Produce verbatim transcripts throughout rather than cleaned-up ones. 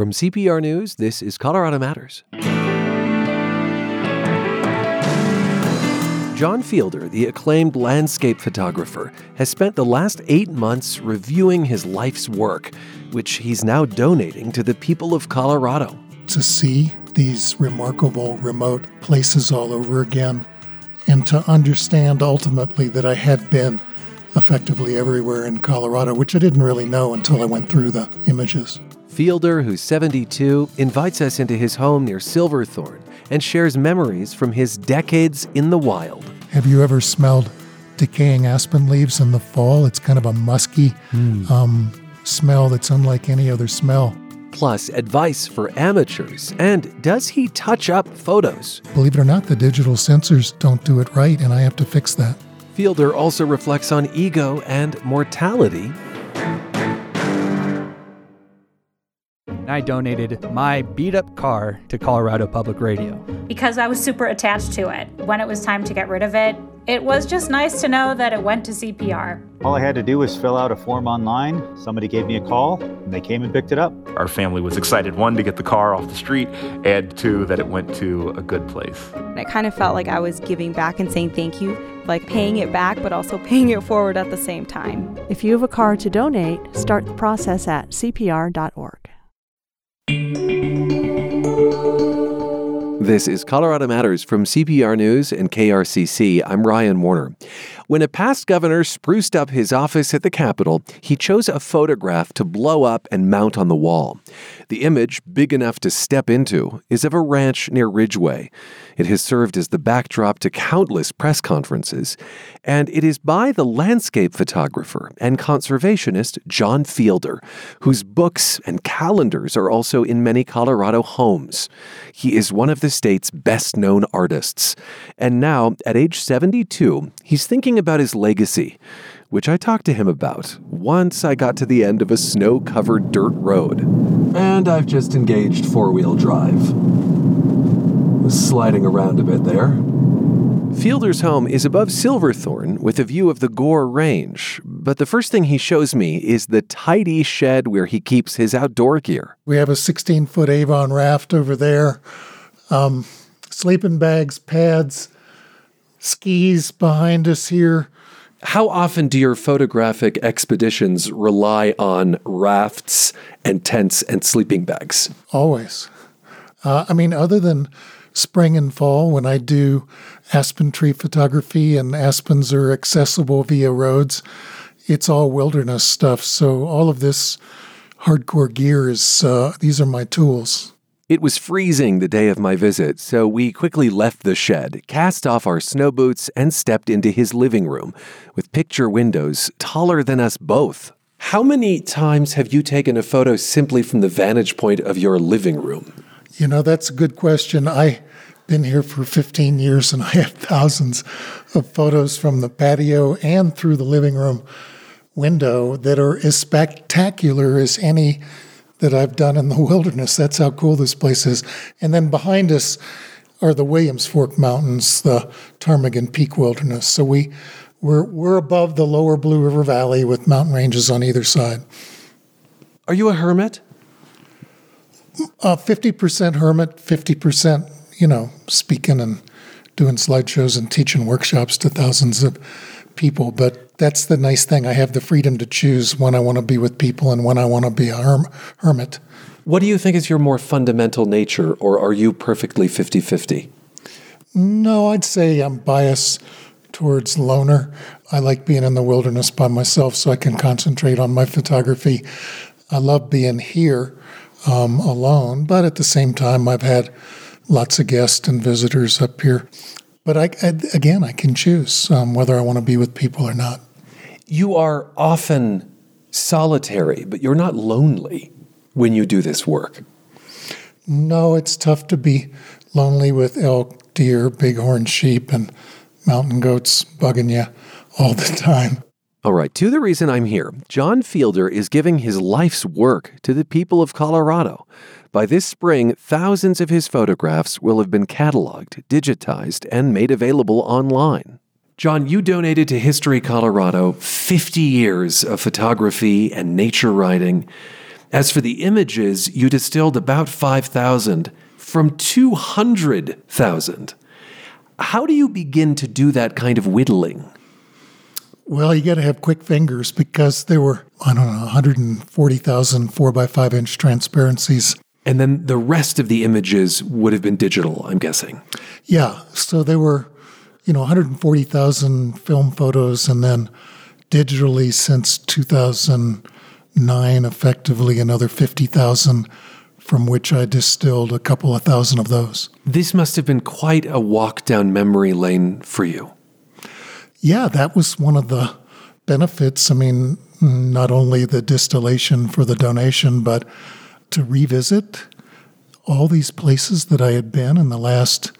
From C P R News, this is Colorado Matters. John Fielder, the acclaimed landscape photographer, has spent the last eight months reviewing his life's work, which he's now donating to the people of Colorado. To see these remarkable remote places all over again, and to understand ultimately that I had been effectively everywhere in Colorado, which I didn't really know until I went through the images. Fielder, who's seventy-two, invites us into his home near Silverthorne and shares memories from his decades in the wild. Have you ever smelled decaying aspen leaves in the fall? It's kind of a musky mm. um, smell that's unlike any other smell. Plus, advice for amateurs. And does he touch up photos? Believe it or not, the digital sensors don't do it right, and I have to fix that. Fielder also reflects on ego and mortality. I donated my beat-up car to Colorado Public Radio. Because I was super attached to it. When it was time to get rid of it, it was just nice to know that it went to C P R. All I had to do was fill out a form online. Somebody gave me a call, and they came and picked it up. Our family was excited, one, to get the car off the street, and two, that it went to a good place. It kind of felt like I was giving back and saying thank you, like paying it back, but also paying it forward at the same time. If you have a car to donate, start the process at C P R dot org. This is Colorado Matters from C P R News and K R C C. I'm Ryan Warner. When a past governor spruced up his office at the Capitol, he chose a photograph to blow up and mount on the wall. The image, big enough to step into, is of a ranch near Ridgway. It has served as the backdrop to countless press conferences, and it is by the landscape photographer and conservationist John Fielder, whose books and calendars are also in many Colorado homes. He is one of the state's best-known artists. And now, at age seventy-two, he's thinking about his legacy, which I talked to him about once I got to the end of a snow-covered dirt road. And I've just engaged four-wheel drive. Was sliding around a bit there. Fielder's home is above Silverthorne with a view of the Gore Range, but the first thing he shows me is the tidy shed where he keeps his outdoor gear. We have a sixteen-foot Avon raft over there. Um, sleeping bags, pads, skis behind us here. How often do your photographic expeditions rely on rafts and tents and sleeping bags? Always. Uh, I mean, other than spring and fall, when I do aspen tree photography and aspens are accessible via roads, it's all wilderness stuff. So all of this hardcore gear is, uh, these are my tools. It was freezing the day of my visit, so we quickly left the shed, cast off our snow boots, and stepped into his living room with picture windows taller than us both. How many times have you taken a photo simply from the vantage point of your living room? You know, that's a good question. I've been here for fifteen years, and I have thousands of photos from the patio and through the living room window that are as spectacular as any that I've done in the wilderness. That's how cool this place is. And then behind us are the Williams Fork Mountains, the Ptarmigan Peak Wilderness. So we, we're, we're above the lower Blue River Valley with mountain ranges on either side. Are you a hermit? Uh, fifty percent hermit, fifty percent, you know, speaking and doing slideshows and teaching workshops to thousands of people. But that's the nice thing. I have the freedom to choose when I want to be with people and when I want to be a herm- hermit. What do you think is your more fundamental nature, or are you perfectly fifty-fifty? No, I'd say I'm biased towards loner. I like being in the wilderness by myself so I can concentrate on my photography. I love being here um, alone, but at the same time, I've had lots of guests and visitors up here. But I, I, again, I can choose um, whether I want to be with people or not. You are often solitary, but you're not lonely when you do this work. No, it's tough to be lonely with elk, deer, bighorn sheep, and mountain goats bugging you all the time. All right, to the reason I'm here, John Fielder is giving his life's work to the people of Colorado. By this spring, thousands of his photographs will have been cataloged, digitized, and made available online. John, you donated to History Colorado fifty years of photography and nature writing. As for the images, you distilled about five thousand from two hundred thousand. How do you begin to do that kind of whittling? Well, you got to have quick fingers because there were, I don't know, one hundred forty thousand four by five inch transparencies. And then the rest of the images would have been digital, I'm guessing. Yeah. So there were, you know, one hundred forty thousand film photos, and then digitally since two thousand nine, effectively another fifty thousand, from which I distilled a couple of thousand of those. This must have been quite a walk down memory lane for you. Yeah, that was one of the benefits. I mean, not only the distillation for the donation, but to revisit all these places that I had been in the last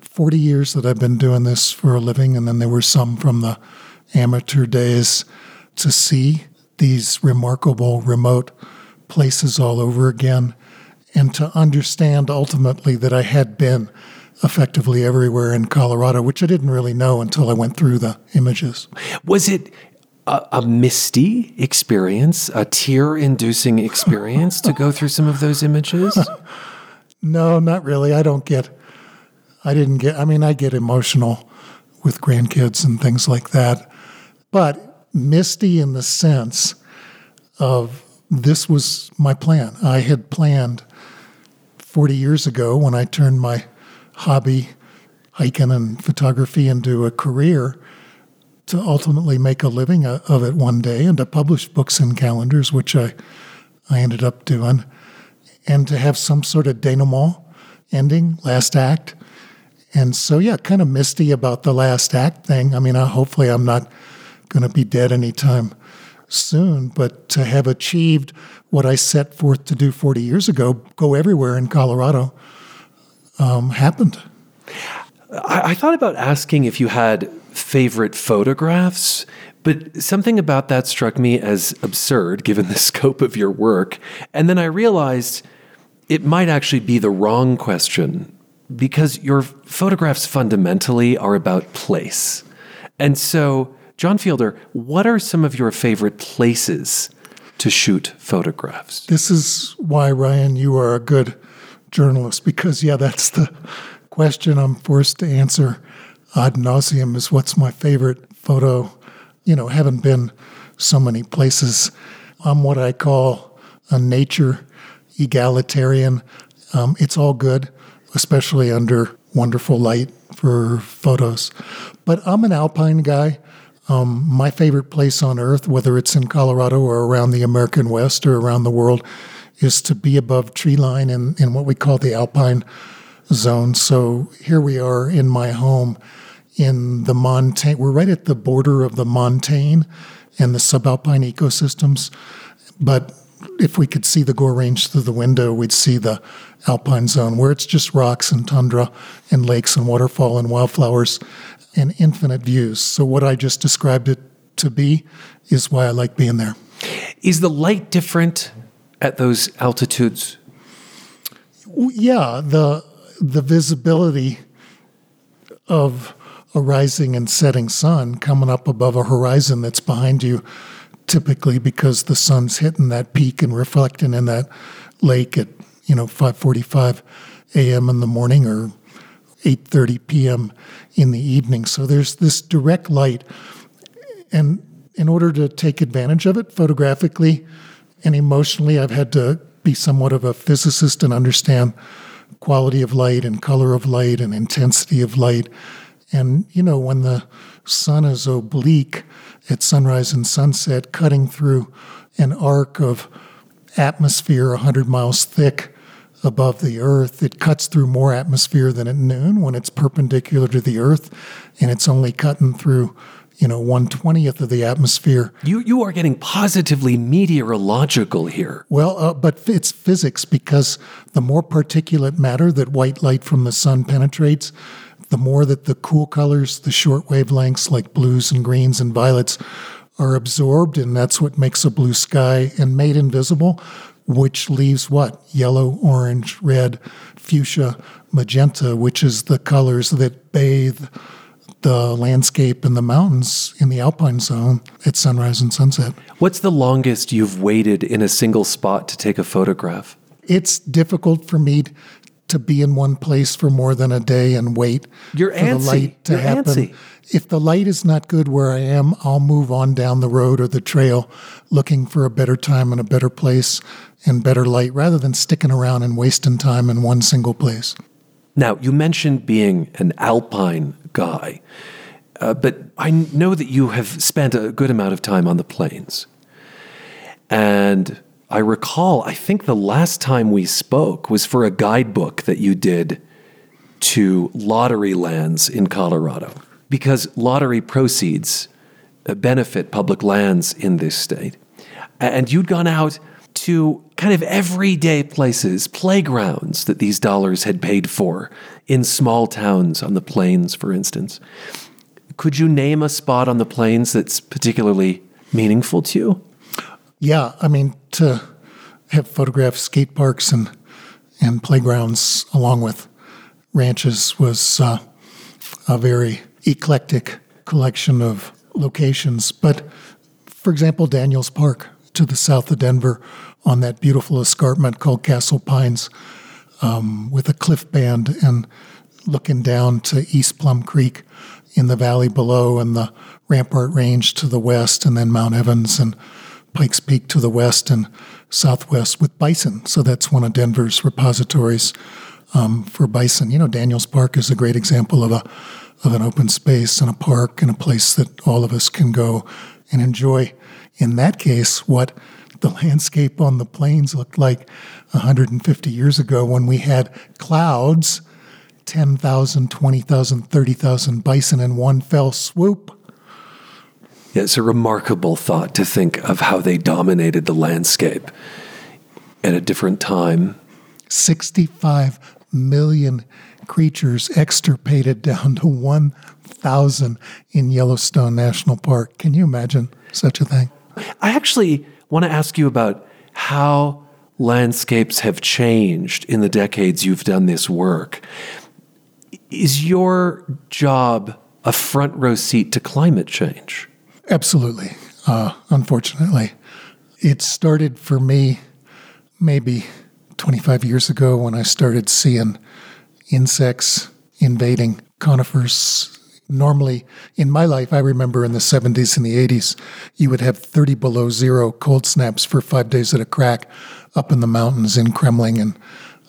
forty years that I've been doing this for a living. And then there were some from the amateur days, to see these remarkable remote places all over again, and to understand ultimately that I had been effectively everywhere in Colorado, which I didn't really know until I went through the images. Was it a, a misty experience, a tear-inducing experience to go through some of those images? No, not really. I don't get, I didn't get, I mean, I get emotional with grandkids and things like that, but misty in the sense of this was my plan. I had planned forty years ago when I turned my hobby, hiking and photography, into a career, to ultimately make a living of it one day and to publish books and calendars, which I, I ended up doing, and to have some sort of denouement, ending, last act. And so, yeah, kind of misty about the last act thing. I mean, I, hopefully I'm not going to be dead anytime soon, but to have achieved what I set forth to do forty years ago, go everywhere in Colorado, Um, happened. I, I thought about asking if you had favorite photographs, but something about that struck me as absurd given the scope of your work. And then I realized it might actually be the wrong question, because your photographs fundamentally are about place. And so, John Fielder, what are some of your favorite places to shoot photographs? This is why, Ryan, you are a good journalist, because, yeah, that's the question I'm forced to answer ad nauseum, is what's my favorite photo? You know, haven't been so many places. I'm what I call a nature egalitarian. Um, it's all good, especially under wonderful light for photos. But I'm an alpine guy. Um, my favorite place on earth, whether it's in Colorado or around the American West or around the world, is to be above tree line in, in what we call the alpine zone. So here we are in my home in the montane. We're right at the border of the montane and the subalpine ecosystems. But if we could see the Gore Range through the window, we'd see the alpine zone, where it's just rocks and tundra and lakes and waterfall and wildflowers and infinite views. So what I just described it to be is why I like being there. Is the light different at those altitudes? Yeah, the the visibility of a rising and setting sun coming up above a horizon that's behind you, typically because the sun's hitting that peak and reflecting in that lake at, you know, five forty-five a.m. in the morning or eight thirty p.m. in the evening. So there's this direct light. And in order to take advantage of it photographically and emotionally, I've had to be somewhat of a physicist and understand quality of light and color of light and intensity of light. And, you know, when the sun is oblique at sunrise and sunset, cutting through an arc of atmosphere one hundred miles thick above the earth, it cuts through more atmosphere than at noon when it's perpendicular to the earth, and it's only cutting through, you know, one twentieth of the atmosphere. You you are getting positively meteorological here. Well, uh, but it's physics, because the more particulate matter that white light from the sun penetrates, the more that the cool colors, the short wavelengths like blues and greens and violets, are absorbed, and that's what makes a blue sky and made invisible, which leaves what? Yellow, orange, red, fuchsia, magenta, which is the colors that bathe the landscape and the mountains in the alpine zone at sunrise and sunset. What's the longest you've waited in a single spot to take a photograph? It's difficult for me to be in one place for more than a day and wait You're for antsy. the light to You're happen. Antsy. If the light is not good where I am, I'll move on down the road or the trail looking for a better time and a better place and better light rather than sticking around and wasting time in one single place. Now, you mentioned being an alpine guy, uh, but I know that you have spent a good amount of time on the plains. And I recall, I think the last time we spoke was for a guidebook that you did to lottery lands in Colorado, because lottery proceeds benefit public lands in this state. And you'd gone out to kind of everyday places, playgrounds that these dollars had paid for in small towns on the plains, for instance. Could you name a spot on the plains that's particularly meaningful to you? Yeah, I mean, to have photographed skate parks and and playgrounds along with ranches was uh, a very eclectic collection of locations. But, for example, Daniels Park to the south of Denver on that beautiful escarpment called Castle Pines um, with a cliff band and looking down to East Plum Creek in the valley below and the Rampart Range to the west and then Mount Evans and Pikes Peak to the west and southwest with bison. So that's one of Denver's repositories um, for bison. You know, Daniels Park is a great example of a of an open space and a park and a place that all of us can go and enjoy, in that case, what the landscape on the plains looked like one hundred fifty years ago when we had clouds, ten thousand, twenty thousand, thirty thousand bison in one fell swoop. It's a remarkable thought to think of how they dominated the landscape at a different time. sixty-five million creatures extirpated down to one thousand in Yellowstone National Park. Can you imagine such a thing? I actually want to ask you about how landscapes have changed in the decades you've done this work. Is your job a front row seat to climate change? Absolutely, uh, unfortunately. It started for me maybe twenty-five years ago when I started seeing insects invading conifers. Normally, in my life, I remember in the seventies and the eighties, you would have thirty below zero cold snaps for five days at a crack up in the mountains in Kremling and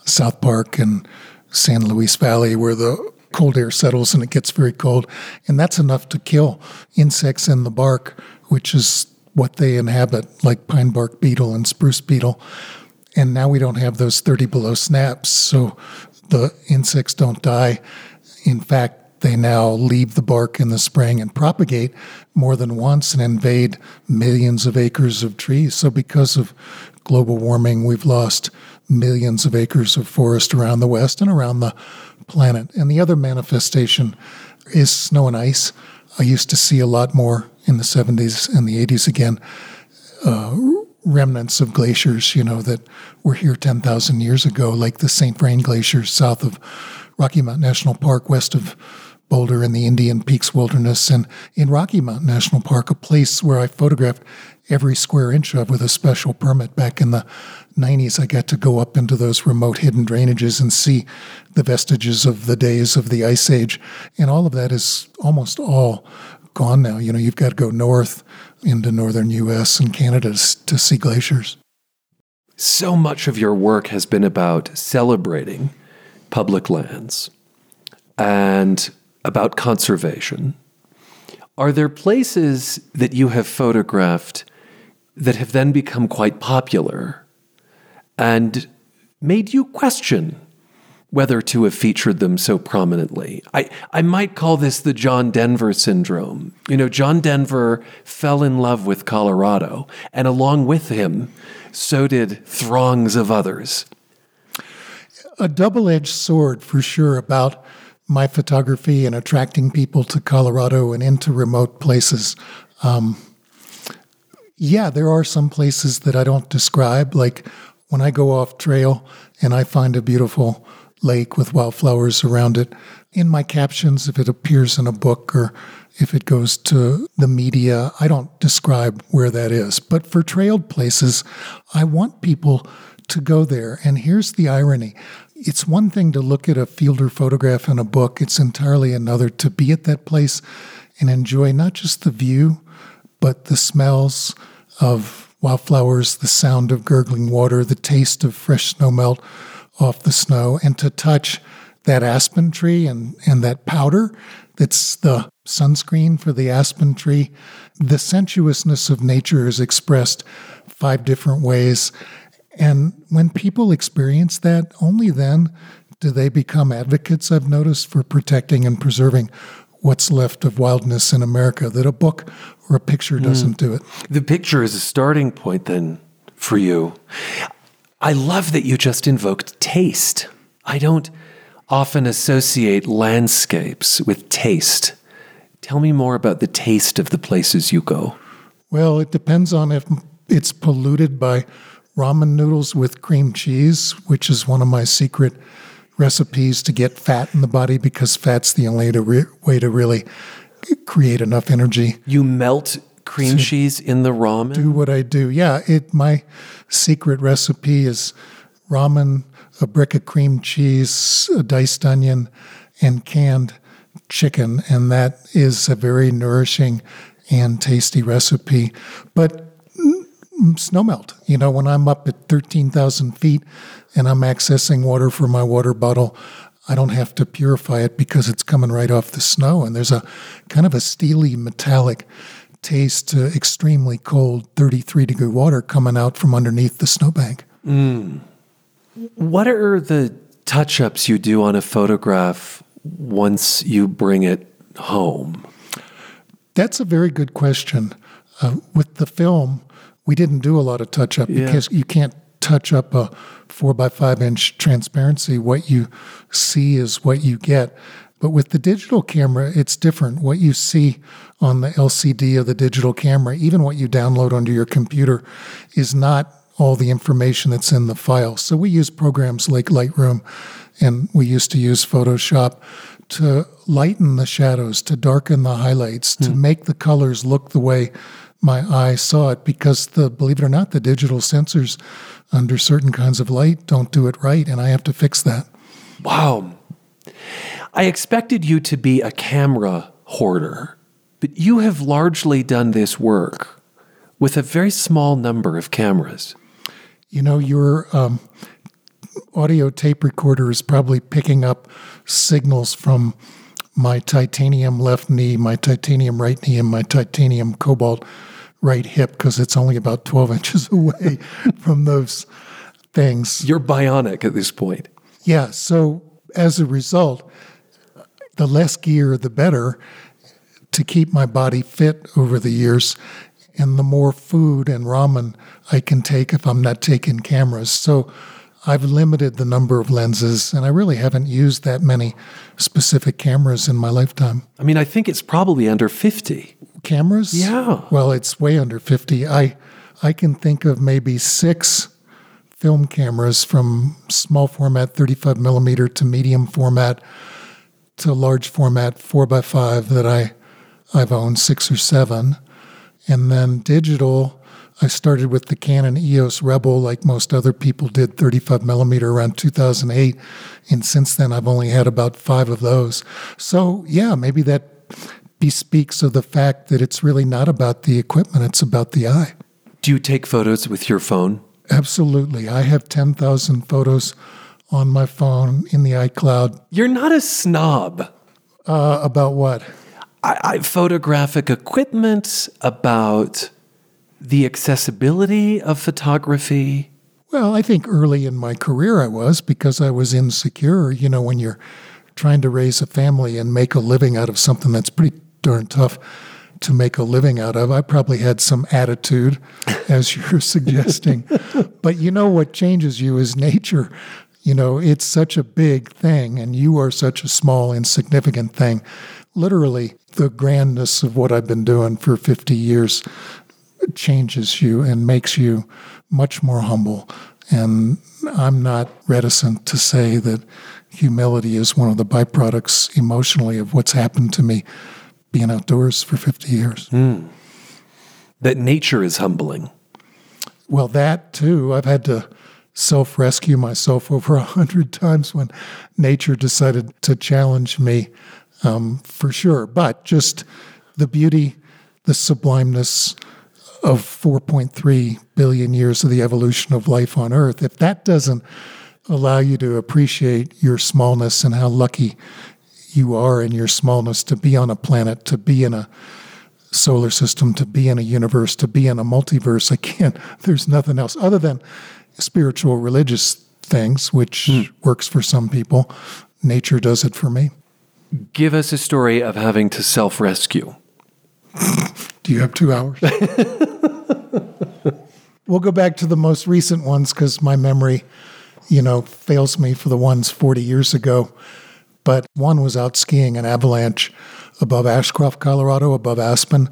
South Park and San Luis Valley where the cold air settles and it gets very cold. And that's enough to kill insects in the bark, which is what they inhabit, like pine bark beetle and spruce beetle. And now we don't have those thirty below snaps, so the insects don't die. In fact, they now leave the bark in the spring and propagate more than once and invade millions of acres of trees. So because of global warming, we've lost millions of acres of forest around the West and around the planet. And the other manifestation is snow and ice. I used to see a lot more in the seventies and the eighties again. Uh, remnants of glaciers, you know, that were here ten thousand years ago, like the Saint Vrain Glacier south of Rocky Mountain National Park, west of Boulder in the Indian Peaks Wilderness, and in Rocky Mountain National Park, a place where I photographed every square inch of with a special permit back in the nineties. I got to go up into those remote hidden drainages and see the vestiges of the days of the Ice Age. And all of that is almost all gone now. You know, you've got to go north into northern U S and Canada to see glaciers. So much of your work has been about celebrating public lands and about conservation. Are there places that you have photographed that have then become quite popular and made you question whether to have featured them so prominently? I, I might call this the John Denver syndrome. You know, John Denver fell in love with Colorado, and along with him, so did throngs of others. A double-edged sword, for sure, about my photography and attracting people to Colorado and into remote places. Um, yeah, there are some places that I don't describe. Like when I go off trail and I find a beautiful lake with wildflowers around it. In my captions, if it appears in a book or if it goes to the media, I don't describe where that is. But for trailed places, I want people to go there. And here's the irony. It's one thing to look at a Fielder photograph in a book. It's entirely another to be at that place and enjoy not just the view, but the smells of wildflowers, the sound of gurgling water, the taste of fresh snowmelt off the snow, and to touch that aspen tree and, and that powder that's the sunscreen for the aspen tree. The sensuousness of nature is expressed five different ways. And when people experience that, only then do they become advocates, I've noticed, for protecting and preserving what's left of wildness in America, that a book or a picture doesn't mm. do it. The picture is a starting point then for you. I love that you just invoked taste. I don't often associate landscapes with taste. Tell me more about the taste of the places you go. Well, it depends on if it's polluted by ramen noodles with cream cheese, which is one of my secret recipes to get fat in the body, because fat's the only to re- way to really create enough energy. You melt cream cheese in the ramen? Do what I do. Yeah, it. My secret recipe is ramen, a brick of cream cheese, a diced onion, and canned chicken. And that is a very nourishing and tasty recipe. But snowmelt. You know, when I'm up at thirteen thousand feet and I'm accessing water for my water bottle, I don't have to purify it because it's coming right off the snow. And there's a kind of a steely metallic taste to extremely cold thirty-three degree water coming out from underneath the snowbank. Mm. What are the touch-ups you do on a photograph once you bring it home? That's a very good question. Uh, with the film, we didn't do a lot of touch-up yeah. because you can't touch up a four by five inch transparency. What you see is what you get. But with the digital camera, it's different. What you see on the L C D of the digital camera, even what you download onto your computer, is not all the information that's in the file. So we use programs like Lightroom, and we used to use Photoshop to lighten the shadows, to darken the highlights, mm. to make the colors look the way my eye saw it, because the, believe it or not, the digital sensors under certain kinds of light don't do it right, and I have to fix that. Wow. I expected you to be a camera hoarder, but you have largely done this work with a very small number of cameras. You know, your um, audio tape recorder is probably picking up signals from my titanium left knee, my titanium right knee, and my titanium cobalt right hip, because it's only about twelve inches away from those things. You're bionic at this point. Yeah, so as a result, the less gear, the better, to keep my body fit over the years, and the more food and ramen I can take if I'm not taking cameras. So I've limited the number of lenses, and I really haven't used that many specific cameras in my lifetime. I mean, I think it's probably under fifty. Cameras? Yeah. Well, it's way under fifty. I I can think of maybe six film cameras, from small format, thirty-five millimeter, to medium format, to large format, four by five, that I, I've owned six or seven. And then digital, I started with the Canon E O S Rebel, like most other people did, thirty-five millimeter around two thousand eight. And since then, I've only had about five of those. So, yeah, maybe that bespeaks of the fact that it's really not about the equipment, it's about the eye. Do you take photos with your phone? Absolutely. I have ten thousand photos on my phone in the iCloud. You're not a snob. Uh, about what? I, I photographic equipment, about the accessibility of photography? Well, I think early in my career I was, because I was insecure. You know, when you're trying to raise a family and make a living out of something that's pretty darn tough to make a living out of, I probably had some attitude, as you're suggesting. But you know what changes you is nature. You know, it's such a big thing, and you are such a small, insignificant thing. Literally, the grandness of what I've been doing for fifty years changes you and makes you much more humble. And I'm not reticent to say that humility is one of the byproducts emotionally of what's happened to me being outdoors for fifty years. Mm. That nature is humbling. Well, that too. I've had to self-rescue myself over a hundred times when nature decided to challenge me, um, for sure. But just the beauty, the sublimeness of four point three billion years of the evolution of life on Earth, if that doesn't allow you to appreciate your smallness and how lucky you are in your smallness to be on a planet, to be in a solar system, to be in a universe, to be in a multiverse. I can't, there's nothing else other than spiritual, religious things, which mm. works for some people. Nature does it for me. Give us a story of having to self-rescue. Do you have two hours? We'll go back to the most recent ones because my memory, you know, fails me for the ones forty years ago. But one was out skiing an avalanche above Ashcroft, Colorado, above Aspen.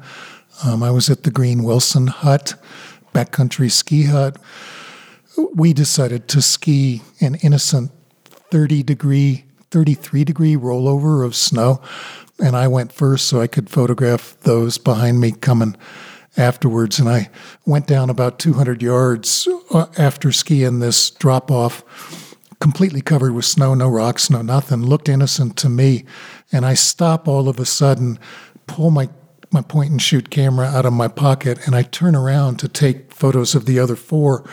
Um, I was at the Green Wilson Hut, backcountry ski hut. We decided to ski an innocent thirty degree, thirty-three degree rollover of snow. And I went first so I could photograph those behind me coming afterwards. And I went down about two hundred yards after skiing this drop off, completely covered with snow, no rocks, no nothing, looked innocent to me. And I stop all of a sudden, pull my, my point-and-shoot camera out of my pocket, and I turn around to take photos of the other four.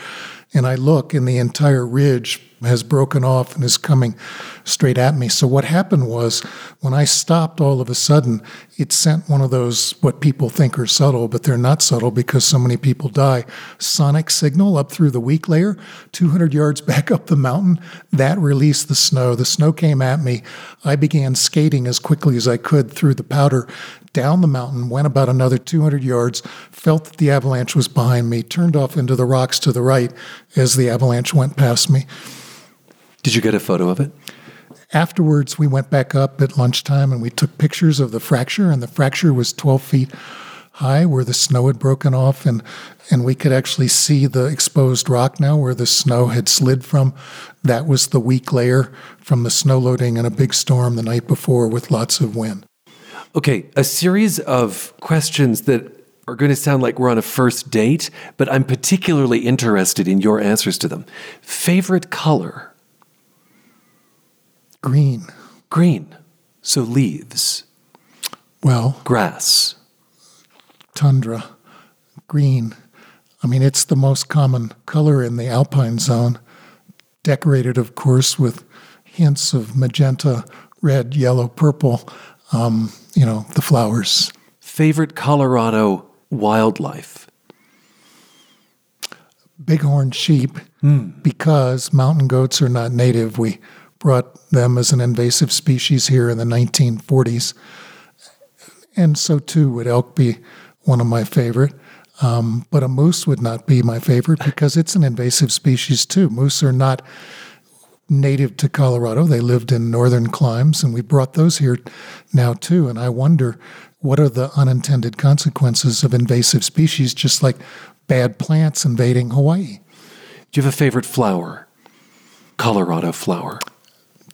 And I look, and the entire ridge has broken off and is coming straight at me. So what happened was, when I stopped all of a sudden, it sent one of those, what people think are subtle, but they're not subtle because so many people die, sonic signal up through the weak layer, two hundred yards back up the mountain. That released the snow. The snow came at me. I began skating as quickly as I could through the powder, down the mountain, went about another two hundred yards, felt that the avalanche was behind me, turned off into the rocks to the right as the avalanche went past me. Did you get a photo of it? Afterwards, we went back up at lunchtime and we took pictures of the fracture, and the fracture was twelve feet high where the snow had broken off, and, and we could actually see the exposed rock now where the snow had slid from. That was the weak layer from the snow loading in a big storm the night before with lots of wind. Okay, a series of questions that are going to sound like we're on a first date, but I'm particularly interested in your answers to them. Favorite color? Green. Green. So leaves. Well. Grass. Tundra. Green. I mean, it's the most common color in the alpine zone. Decorated, of course, with hints of magenta, red, yellow, purple. Um, you know, the flowers. Favorite Colorado wildlife? Bighorn sheep. Mm. Because mountain goats are not native. We brought them as an invasive species here in the nineteen forties. And so too would elk be one of my favorite. Um, but a moose would not be my favorite because it's an invasive species too. Moose are not native to Colorado. They lived in northern climes, and we brought those here now too. And I wonder, what are the unintended consequences of invasive species, just like bad plants invading Hawaii? Do you have a favorite flower? Colorado flower.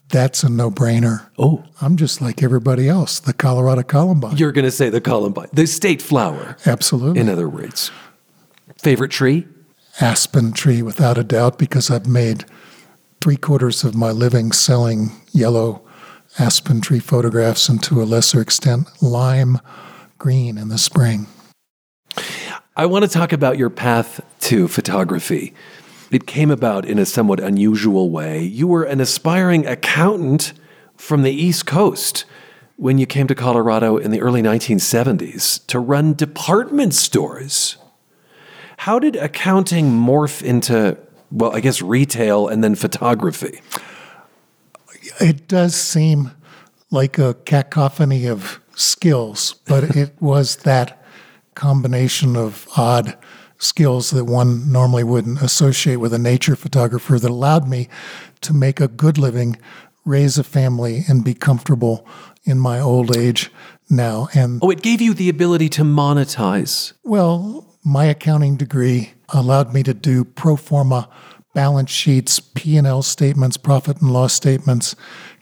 That's a no-brainer. Oh. I'm just like everybody else, the Colorado columbine. You're going to say the columbine, the state flower. Absolutely. In other words. Favorite tree? Aspen tree, without a doubt, because I've made three-quarters of my living selling yellow aspen tree photographs, and to a lesser extent, lime green in the spring. I want to talk about your path to photography. It came about in a somewhat unusual way. You were an aspiring accountant from the East Coast when you came to Colorado in the early nineteen seventies to run department stores. How did accounting morph into, well, I guess retail and then photography? It does seem like a cacophony of skills, but it was that combination of odd skills that one normally wouldn't associate with a nature photographer that allowed me to make a good living, raise a family, and be comfortable in my old age now. And oh, it gave you the ability to monetize. Well, my accounting degree allowed me to do pro forma balance sheets, P and L statements, profit and loss statements,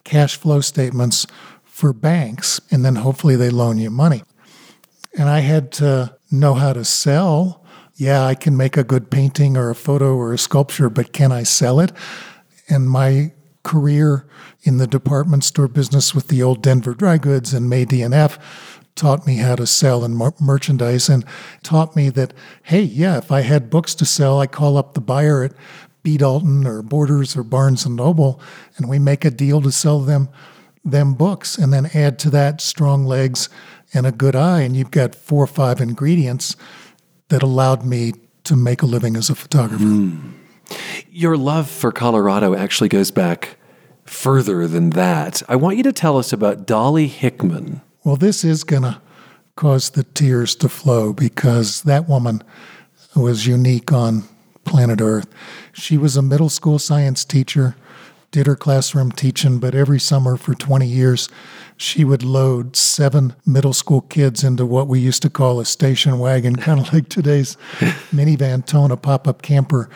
cash flow statements for banks, and then hopefully they loan you money. And I had to know how to sell. Yeah, I can make a good painting or a photo or a sculpture, but can I sell it? And my career in the department store business with the old Denver Dry Goods and May D N F taught me how to sell and mer- merchandise and taught me that, hey, yeah, if I had books to sell, I call up the buyer at B. Dalton or Borders or Barnes and Noble, and we make a deal to sell them them books, and then add to that strong legs and a good eye, and you've got four or five ingredients that allowed me to make a living as a photographer. Mm. Your love for Colorado actually goes back further than that. I want you to tell us about Dolly Hickman. Well, this is going to cause the tears to flow because that woman was unique on planet Earth. She was a middle school science teacher, did her classroom teaching, but every summer for twenty years, she would load seven middle school kids into what we used to call a station wagon, kind of like today's minivan Tona pop-up camper,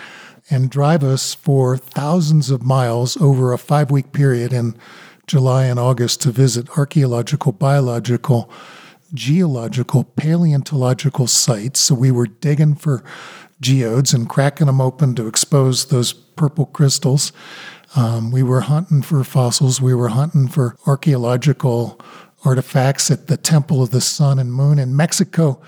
and drive us for thousands of miles over a five-week period in July and August to visit archaeological, biological, geological, paleontological sites. So we were digging for geodes and cracking them open to expose those purple crystals. Um, we were hunting for fossils. We were hunting for archaeological artifacts at the Temple of the Sun and Moon in Mexico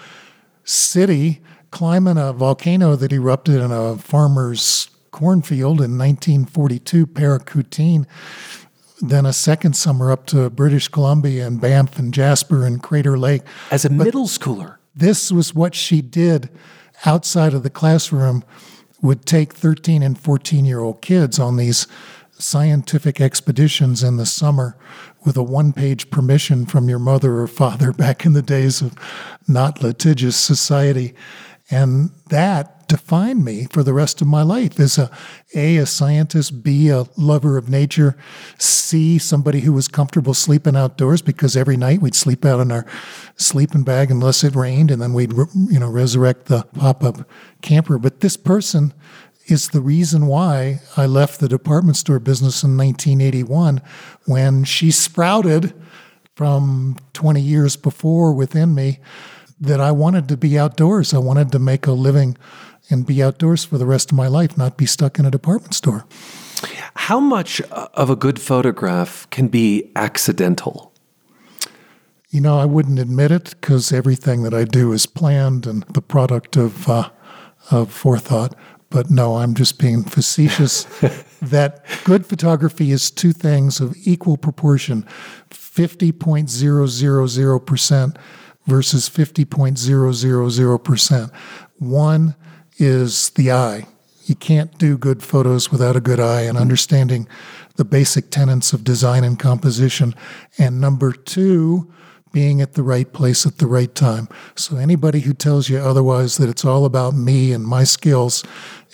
City, climbing a volcano that erupted in a farmer's cornfield in nineteen forty-two, Paracutin. Then a second summer up to British Columbia and Banff and Jasper and Crater Lake. As a but middle schooler. This was what she did outside of the classroom, would take thirteen and fourteen-year-old kids on these scientific expeditions in the summer with a one-page permission from your mother or father back in the days of not litigious society. And that defined me for the rest of my life as a, A, a scientist, B, a lover of nature, C, somebody who was comfortable sleeping outdoors because every night we'd sleep out in our sleeping bag unless it rained, and then we'd, you know, resurrect the pop-up camper. But this person is the reason why I left the department store business in nineteen eighty-one when she sprouted from twenty years before within me that I wanted to be outdoors. I wanted to make a living and be outdoors for the rest of my life, not be stuck in a department store. How much of a good photograph can be accidental? You know, I wouldn't admit it because everything that I do is planned and the product of uh, of forethought. But no, I'm just being facetious. That good photography is two things of equal proportion, fifty point zero zero zero percent versus fifty point zero zero zero percent. One is the eye. You can't do good photos without a good eye and understanding the basic tenets of design and composition. And number two, being at the right place at the right time. So anybody who tells you otherwise that it's all about me and my skills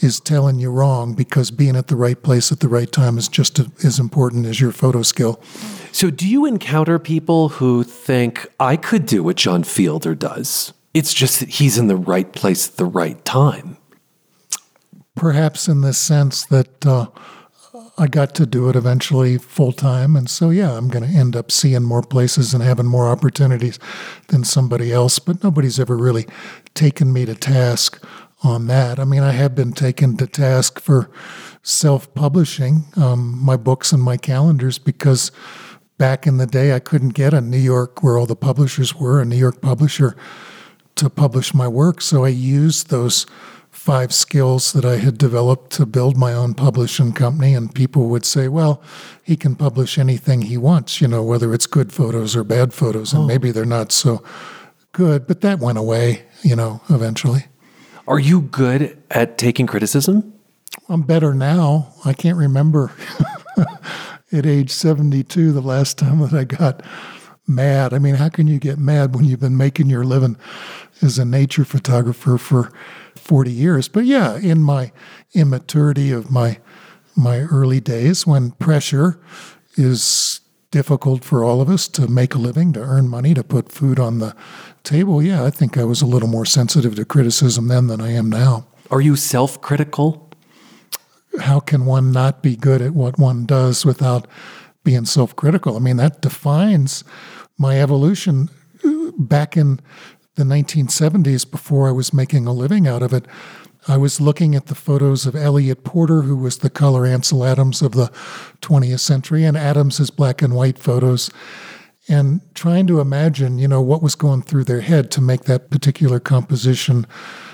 is telling you wrong, because being at the right place at the right time is just as important as your photo skill. So do you encounter people who think, I could do what John Fielder does? It's just that he's in the right place at the right time. Perhaps in the sense that uh, I got to do it eventually full-time, and so, yeah, I'm going to end up seeing more places and having more opportunities than somebody else, but nobody's ever really taken me to task on that. I mean, I have been taken to task for self-publishing um, my books and my calendars because back in the day I couldn't get a New York, where all the publishers were, a New York publisher to publish my work, so I used those five skills that I had developed to build my own publishing company, and people would say, well, he can publish anything he wants, you know, whether it's good photos or bad photos, and oh. maybe they're not so good, but that went away, you know, eventually. Are you good at taking criticism? I'm better now. I can't remember at age seventy-two the last time that I got mad. I mean, how can you get mad when you've been making your living as a nature photographer for forty years? But yeah, in my immaturity of my my early days, when pressure is difficult for all of us to make a living, to earn money, to put food on the table, yeah, I think I was a little more sensitive to criticism then than I am now. Are you self-critical? how can one not be good at what one does without being self-critical? I mean, that defines my evolution back in the nineteen seventies, before I was making a living out of it. I was looking at the photos of Elliot Porter, who was the color Ansel Adams of the twentieth century, and Adams's black and white photos, and trying to imagine, you know, what was going through their head to make that particular composition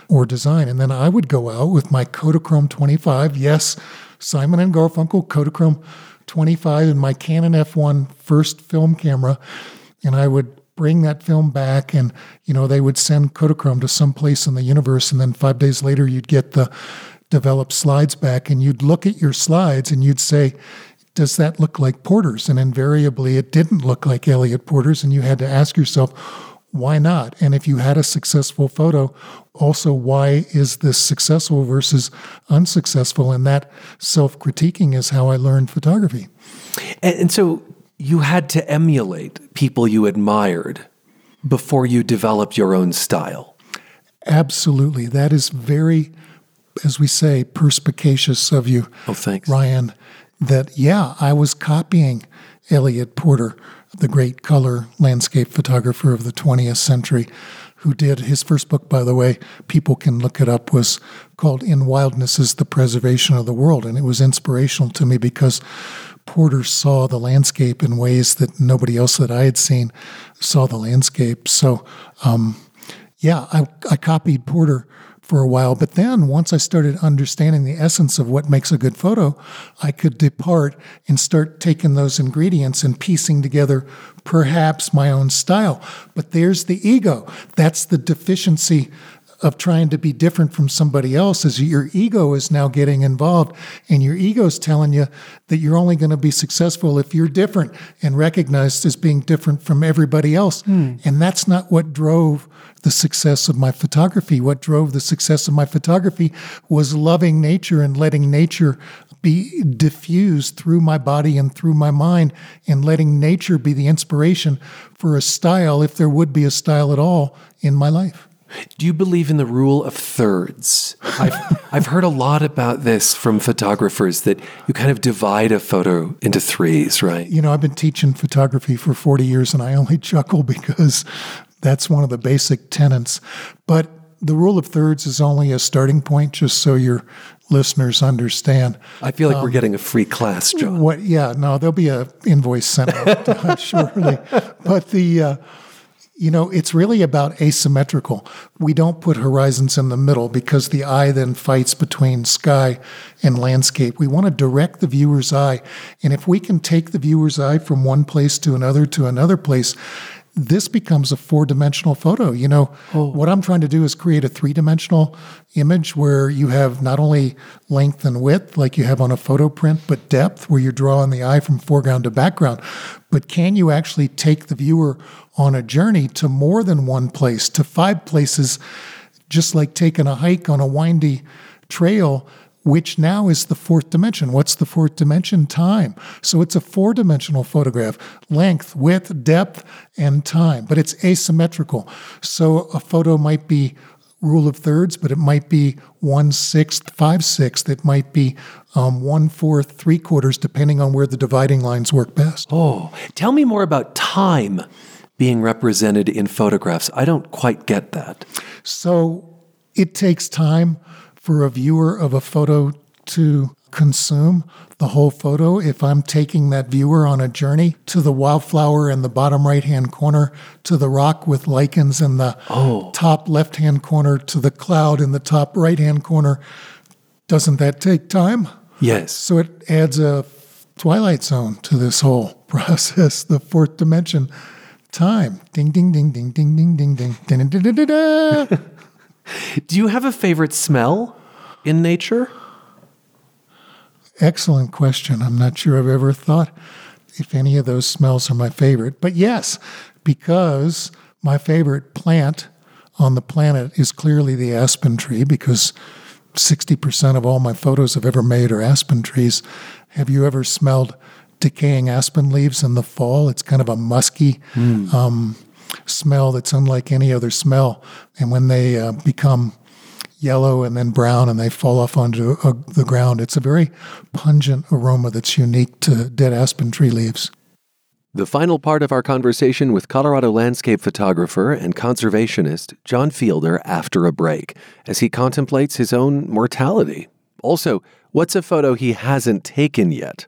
or design. And then I would go out with my Kodachrome twenty-five, yes, Simon and Garfunkel Kodachrome twenty-five, and my Canon F one first film camera, and I would bring that film back, and, you know, they would send Kodachrome to some place in the universe, and then five days later you'd get the developed slides back, and you'd look at your slides and you'd say, does that look like Porter's? And invariably it didn't look like Elliot Porter's, and you had to ask yourself, why not? And if you had a successful photo, also, why is this successful versus unsuccessful? And that self-critiquing is how I learned photography. And, and so you had to emulate people you admired before you developed your own style. Absolutely. That is very, as we say, perspicacious of you, oh, thanks, Ryan, that, yeah, I was copying Elliot Porter, the great color landscape photographer of the twentieth century, who did his first book, by the way, people can look it up, was called In Wildnesses, The Preservation of the World. And it was inspirational to me because Porter saw the landscape in ways that nobody else that I had seen saw the landscape. So, um, yeah, I, I copied Porter for a while. But then once I started understanding the essence of what makes a good photo, I could depart and start taking those ingredients and piecing together perhaps my own style. But there's the ego. That's the deficiency of trying to be different from somebody else, is your ego is now getting involved, and your ego's telling you that you're only going to be successful if you're different and recognized as being different from everybody else. Mm. And that's not what drove the success of my photography. What drove the success of my photography was loving nature and letting nature be diffused through my body and through my mind, and letting nature be the inspiration for a style, if there would be a style at all in my life. Do you believe in the rule of thirds? I've, I've heard a lot about this from photographers, that you kind of divide a photo into threes, right? You know, I've been teaching photography for forty years, and I only chuckle because that's one of the basic tenets. But the rule of thirds is only a starting point, just so your listeners understand. I feel like um, we're getting a free class, John. What? Yeah, no, there'll be an invoice sent out uh, shortly. But the... Uh, You know, it's really about asymmetrical. We don't put horizons in the middle because the eye then fights between sky and landscape. We want to direct the viewer's eye. And if we can take the viewer's eye from one place to another to another place, this becomes a four-dimensional photo. You know, oh. What I'm trying to do is create a three-dimensional image where you have not only length and width, like you have on a photo print, but depth, where you're drawing the eye from foreground to background. But can you actually take the viewer on a journey to more than one place, to five places, just like taking a hike on a windy trail, which now is the fourth dimension. What's the fourth dimension? Time. So it's a four-dimensional photograph, length, width, depth, and time. But it's asymmetrical. So a photo might be rule of thirds, but it might be one-sixth, five-sixth. It might be um, one-fourth, three-quarters, depending on where the dividing lines work best. Oh, tell me more about time being represented in photographs. I don't quite get that. So it takes time for a viewer of a photo to consume the whole photo. If I'm taking that viewer on a journey to the wildflower in the bottom right-hand corner, to the rock with lichens in the oh. top left-hand corner, to the cloud in the top right-hand corner, doesn't that take time? Yes. So it adds a Twilight Zone to this whole process, the fourth dimension, time. Ding, ding, ding, ding, ding, ding, ding, ding, ding, ding, ding, ding. Do you have a favorite smell in nature? Excellent question. I'm not sure I've ever thought if any of those smells are my favorite. But yes, because my favorite plant on the planet is clearly the aspen tree, because sixty percent of all my photos I've ever made are aspen trees. Have you ever smelled decaying aspen leaves in the fall? It's kind of a musky mm. um smell that's unlike any other smell. And when they uh, become yellow and then brown, and they fall off onto a, the ground. It's a very pungent aroma that's unique to dead aspen tree leaves. The final part of our conversation with Colorado landscape photographer and conservationist John Fielder after a break, as he contemplates his own mortality. Also, what's a photo he hasn't taken yet?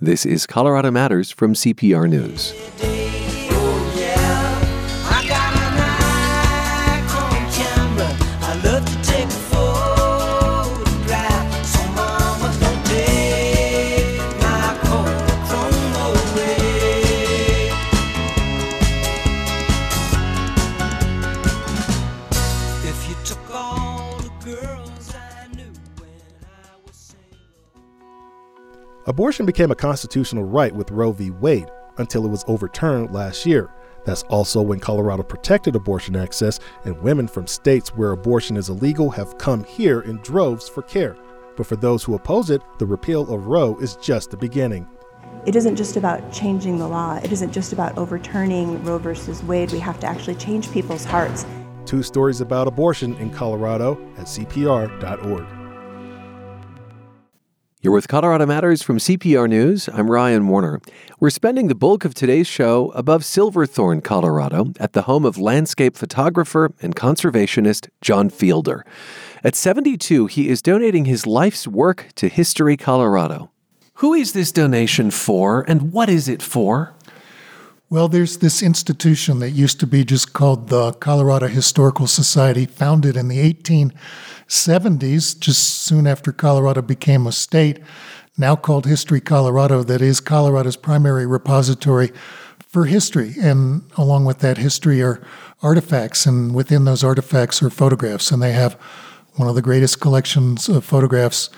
This is Colorado Matters from C P R News. Abortion became a constitutional right with Roe v. Wade until it was overturned last year. That's also when Colorado protected abortion access, and women from states where abortion is illegal have come here in droves for care. But for those who oppose it, the repeal of Roe is just the beginning. It isn't just about changing the law. It isn't just about overturning Roe versus Wade. We have to actually change people's hearts. Two stories about abortion in Colorado at C P R dot org. You're with Colorado Matters from C P R News. I'm Ryan Warner. We're spending the bulk of today's show above Silverthorne, Colorado, at the home of landscape photographer and conservationist John Fielder. At seventy-two, he is donating his life's work to History Colorado. Who is this donation for, and what is it for? Well, there's this institution that used to be just called the Colorado Historical Society, founded in the eighteen seventies, just soon after Colorado became a state, now called History Colorado, that is Colorado's primary repository for history. And along with that history are artifacts, and within those artifacts are photographs. And they have one of the greatest collections of photographs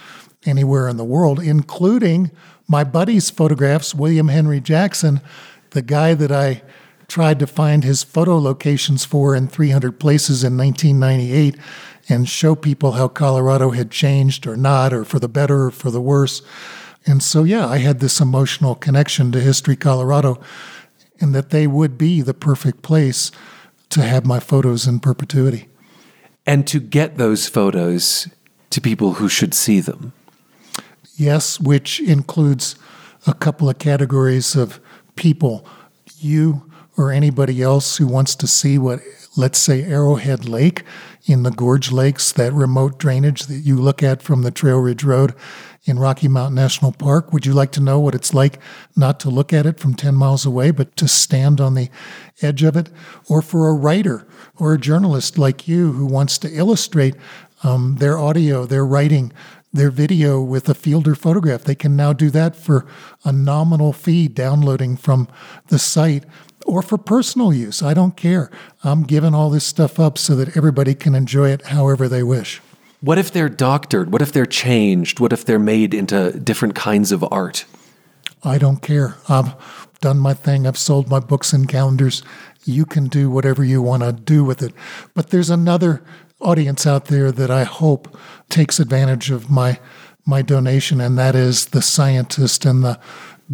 anywhere in the world, including my buddy's photographs, William Henry Jackson, the guy that I tried to find his photo locations for in three hundred places in nineteen ninety-eight and show people how Colorado had changed or not, or for the better or for the worse. And so, yeah, I had this emotional connection to History Colorado and that they would be the perfect place to have my photos in perpetuity. And to get those photos to people who should see them. Yes, which includes a couple of categories of people, you or anybody else who wants to see what, let's say, Arrowhead Lake in the Gorge Lakes, that remote drainage that you look at from the Trail Ridge Road in Rocky Mountain National Park. Would you like to know what it's like not to look at it from ten miles away, but to stand on the edge of it? Or for a writer or a journalist like you who wants to illustrate um, their audio, their writing, their video with a Fielder photograph. They can now do that for a nominal fee downloading from the site or for personal use. I don't care. I'm giving all this stuff up so that everybody can enjoy it however they wish. What if they're doctored? What if they're changed? What if they're made into different kinds of art? I don't care. I've done my thing. I've sold my books and calendars. You can do whatever you want to do with it. But there's another audience out there that I hope takes advantage of my my donation, and that is the scientists and the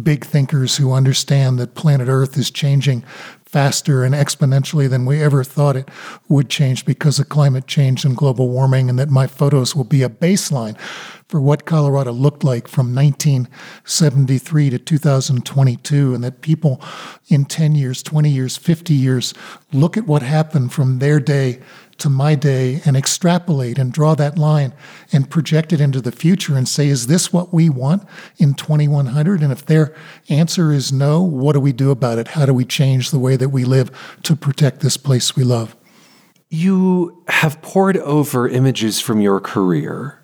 big thinkers who understand that planet Earth is changing faster and exponentially than we ever thought it would change because of climate change and global warming, and that my photos will be a baseline for what Colorado looked like from nineteen seventy-three to two thousand twenty-two, and that people in ten years, twenty years, fifty years look at what happened from their day to my day and extrapolate and draw that line and project it into the future and say, is this what we want in twenty-one hundred? And if their answer is no, what do we do about it? How do we change the way that we live to protect this place we love? You have poured over images from your career,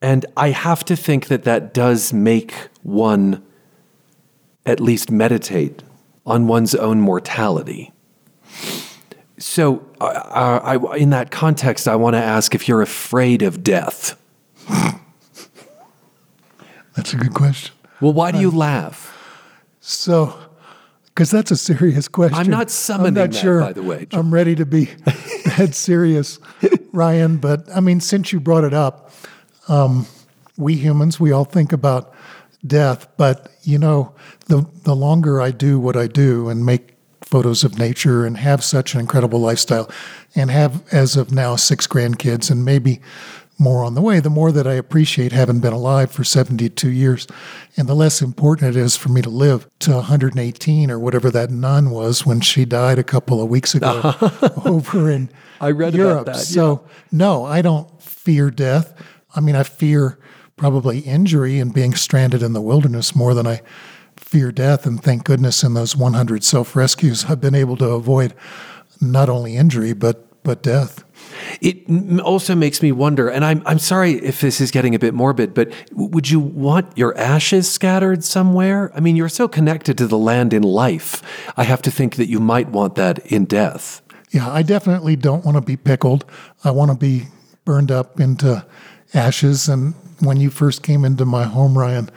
and I have to think that that does make one at least meditate on one's own mortality. So uh, I, in that context, I want to ask if you're afraid of death. That's a good question. Well, why do um, you laugh? So, because that's a serious question. I'm not summoning I'm not that, sure by the way. I'm ready to be that serious, Ryan. But, I mean, since you brought it up, um, we humans, we all think about death. But, you know, the the longer I do what I do and make photos of nature and have such an incredible lifestyle and have, as of now, six grandkids and maybe more on the way, the more that I appreciate having been alive for seventy-two years and the less important it is for me to live to one hundred eighteen or whatever that nun was when she died a couple of weeks ago uh-huh. over in I read Europe. About that, yeah. So no, I don't fear death. I mean, I fear probably injury and being stranded in the wilderness more than I fear death. And thank goodness in those one hundred self-rescues, I've been able to avoid not only injury, but but death. It also makes me wonder, and I'm I'm sorry if this is getting a bit morbid, but would you want your ashes scattered somewhere? I mean, you're so connected to the land in life. I have to think that you might want that in death. Yeah, I definitely don't want to be pickled. I want to be burned up into ashes. And when you first came into my home, Ryan,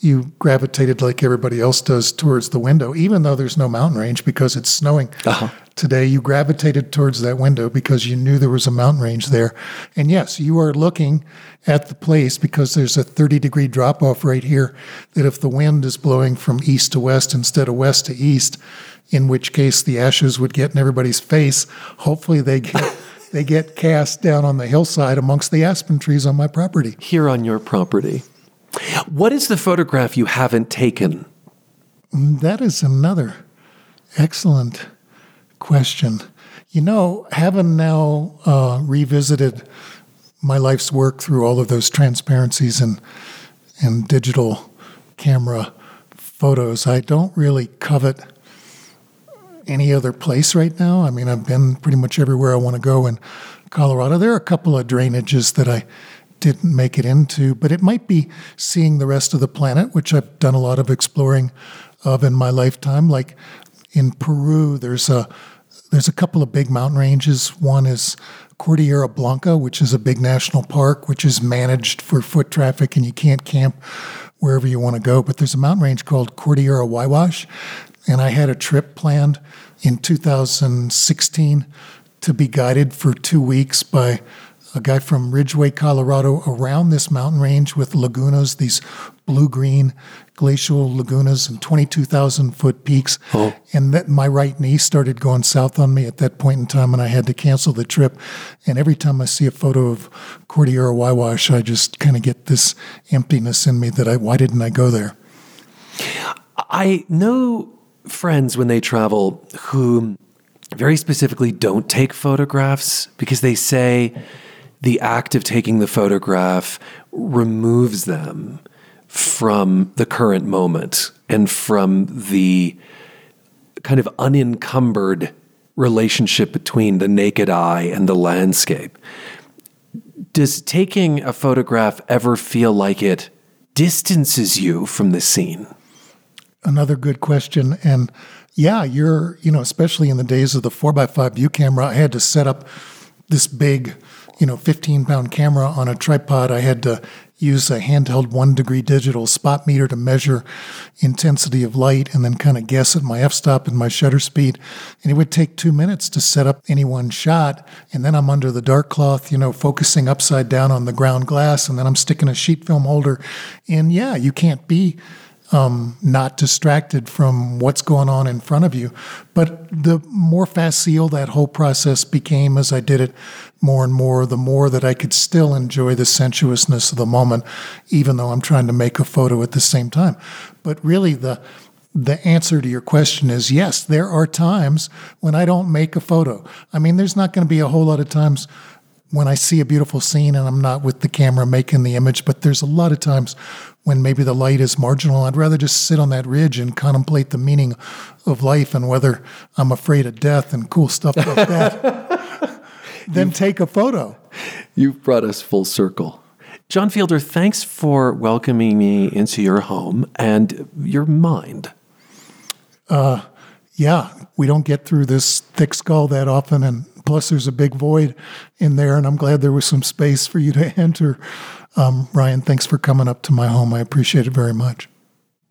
you gravitated like everybody else does towards the window, even though there's no mountain range because it's snowing. Uh-huh. Today, you gravitated towards that window because you knew there was a mountain range there. And yes, you are looking at the place because there's a thirty-degree drop-off right here that if the wind is blowing from east to west instead of west to east, in which case the ashes would get in everybody's face, hopefully they get... They get cast down on the hillside amongst the aspen trees on my property. Here on your property. What is the photograph you haven't taken? That is another excellent question. You know, having now uh, revisited my life's work through all of those transparencies and and digital camera photos, I don't really covet any other place right now. I mean, I've been pretty much everywhere I want to go in Colorado. There are a couple of drainages that I didn't make it into, but it might be seeing the rest of the planet, which I've done a lot of exploring of in my lifetime. Like in Peru, there's a there's a couple of big mountain ranges. One is Cordillera Blanca, which is a big national park, which is managed for foot traffic, and you can't camp wherever you want to go. But there's a mountain range called Cordillera Huayhuash. And I had a trip planned in two thousand sixteen to be guided for two weeks by a guy from Ridgway, Colorado, around this mountain range with lagunas, these blue-green glacial lagunas and twenty-two thousand foot peaks. Oh. And that my right knee started going south on me at that point in time, and I had to cancel the trip. And every time I see a photo of Cordillera Huayhuash, I just kind of get this emptiness in me that I, why didn't I go there? I know... friends when they travel who very specifically don't take photographs because they say the act of taking the photograph removes them from the current moment and from the kind of unencumbered relationship between the naked eye and the landscape. Does taking a photograph ever feel like it distances you from the scene? Another good question. And yeah, you're, you know, especially in the days of the four by five view camera, I had to set up this big, you know, fifteen pound camera on a tripod. I had to use a handheld one degree digital spot meter to measure intensity of light and then kind of guess at my f-stop and my shutter speed. And it would take two minutes to set up any one shot. And then I'm under the dark cloth, you know, focusing upside down on the ground glass. And then I'm sticking a sheet film holder. And yeah, you can't be Um, not distracted from what's going on in front of you. But the more facile that whole process became as I did it more and more, the more that I could still enjoy the sensuousness of the moment, even though I'm trying to make a photo at the same time. But really, the the answer to your question is yes, there are times when I don't make a photo. I mean, there's not going to be a whole lot of times when I see a beautiful scene and I'm not with the camera making the image, but there's a lot of times when maybe the light is marginal. I'd rather just sit on that ridge and contemplate the meaning of life and whether I'm afraid of death and cool stuff like that than you've, take a photo. You've brought us full circle. John Fielder, thanks for welcoming me into your home and your mind. Uh, yeah, we don't get through this thick skull that often, and plus, there's a big void in there, and I'm glad there was some space for you to enter. Um, Ryan, thanks for coming up to my home. I appreciate it very much.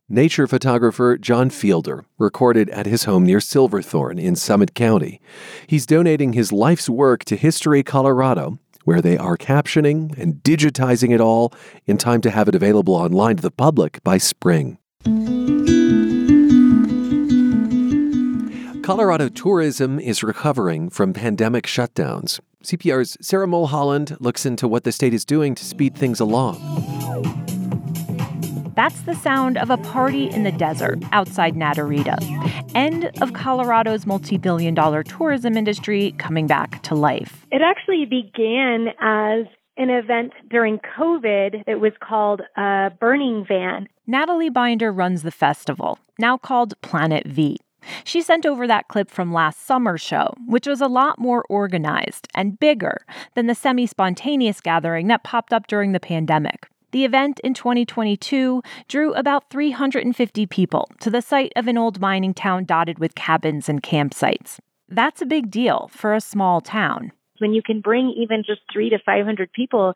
Nature photographer John Fielder recorded at his home near Silverthorne in Summit County. He's donating his life's work to History Colorado, where they are captioning and digitizing it all in time to have it available online to the public by spring. Colorado tourism is recovering from pandemic shutdowns. C P R's Sarah Mulholland looks into what the state is doing to speed things along. That's the sound of a party in the desert outside Natarita. End of Colorado's multi-billion dollar tourism industry coming back to life. It actually began as an event during COVID that was called a burning van. Natalie Binder runs the festival, now called Planet V. She sent over that clip from last summer's show, which was a lot more organized and bigger than the semi-spontaneous gathering that popped up during the pandemic. The event in twenty twenty-two drew about three hundred fifty people to the site of an old mining town dotted with cabins and campsites. That's a big deal for a small town. When you can bring even just three to five hundred people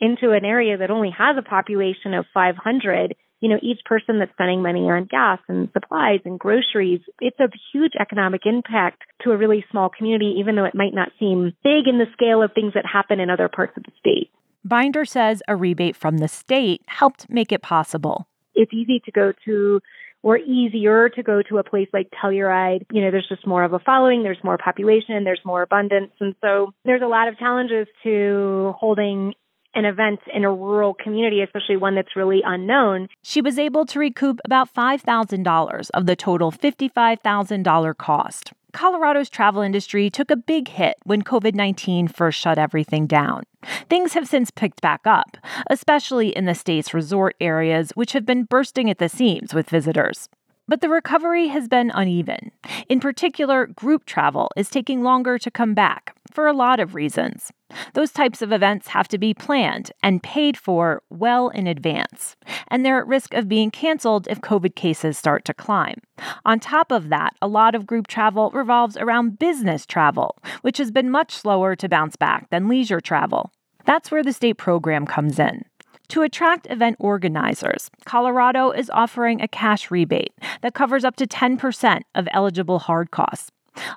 into an area that only has a population of five hundred, you know, each person that's spending money on gas and supplies and groceries, it's a huge economic impact to a really small community, even though it might not seem big in the scale of things that happen in other parts of the state. Binder says a rebate from the state helped make it possible. It's easy to go to, or easier to go to, a place like Telluride. You know, there's just more of a following, there's more population, there's more abundance. And so there's a lot of challenges to holding an event in a rural community, especially one that's really unknown. She was able to recoup about five thousand dollars of the total fifty-five thousand dollars cost. Colorado's travel industry took a big hit when COVID nineteen first shut everything down. Things have since picked back up, especially in the state's resort areas, which have been bursting at the seams with visitors. But the recovery has been uneven. In particular, group travel is taking longer to come back for a lot of reasons. Those types of events have to be planned and paid for well in advance, and they're at risk of being canceled if COVID cases start to climb. On top of that, a lot of group travel revolves around business travel, which has been much slower to bounce back than leisure travel. That's where the state program comes in. To attract event organizers, Colorado is offering a cash rebate that covers up to ten percent of eligible hard costs.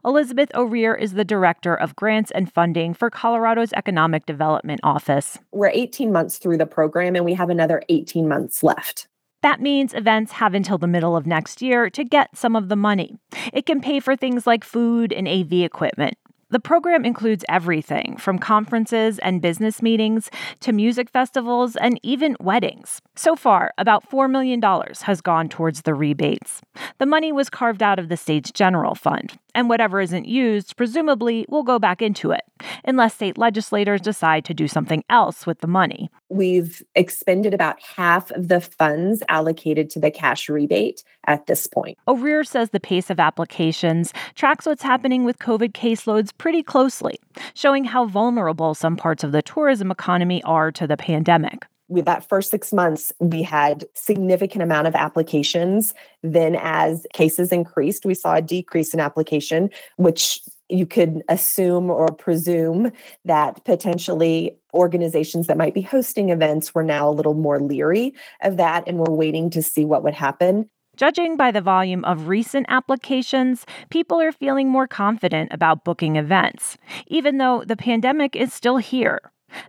Elizabeth O'Rear is the director of grants and funding for Colorado's Economic Development Office. We're eighteen months through the program, and we have another eighteen months left. That means events have until the middle of next year to get some of the money. It can pay for things like food and A V equipment. The program includes everything from conferences and business meetings to music festivals and even weddings. So far, about four million dollars has gone towards the rebates. The money was carved out of the state's general fund, and whatever isn't used, presumably, will go back into it, unless state legislators decide to do something else with the money. We've expended about half of the funds allocated to the cash rebate at this point. O'Rear says the pace of applications tracks what's happening with COVID caseloads pretty closely, showing how vulnerable some parts of the tourism economy are to the pandemic. With that first six months, we had significant amount of applications. Then as cases increased, we saw a decrease in application, which you could assume or presume that potentially organizations that might be hosting events were now a little more leery of that and were waiting to see what would happen. Judging by the volume of recent applications, people are feeling more confident about booking events, even though the pandemic is still here.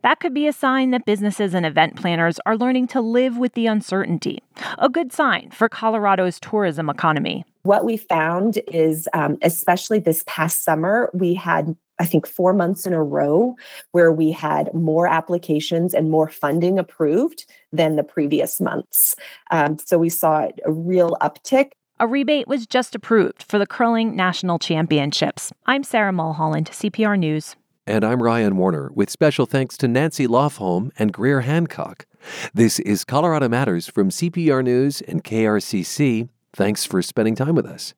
That could be a sign that businesses and event planners are learning to live with the uncertainty, a good sign for Colorado's tourism economy. What we found is, um, especially this past summer, we had, I think, four months in a row where we had more applications and more funding approved than the previous months. Um, so we saw a real uptick. A rebate was just approved for the Curling National Championships. I'm Sarah Mulholland, C P R News. And I'm Ryan Warner, with special thanks to Nancy Lofholm and Greer Hancock. This is Colorado Matters from C P R News and K R C C. Thanks for spending time with us.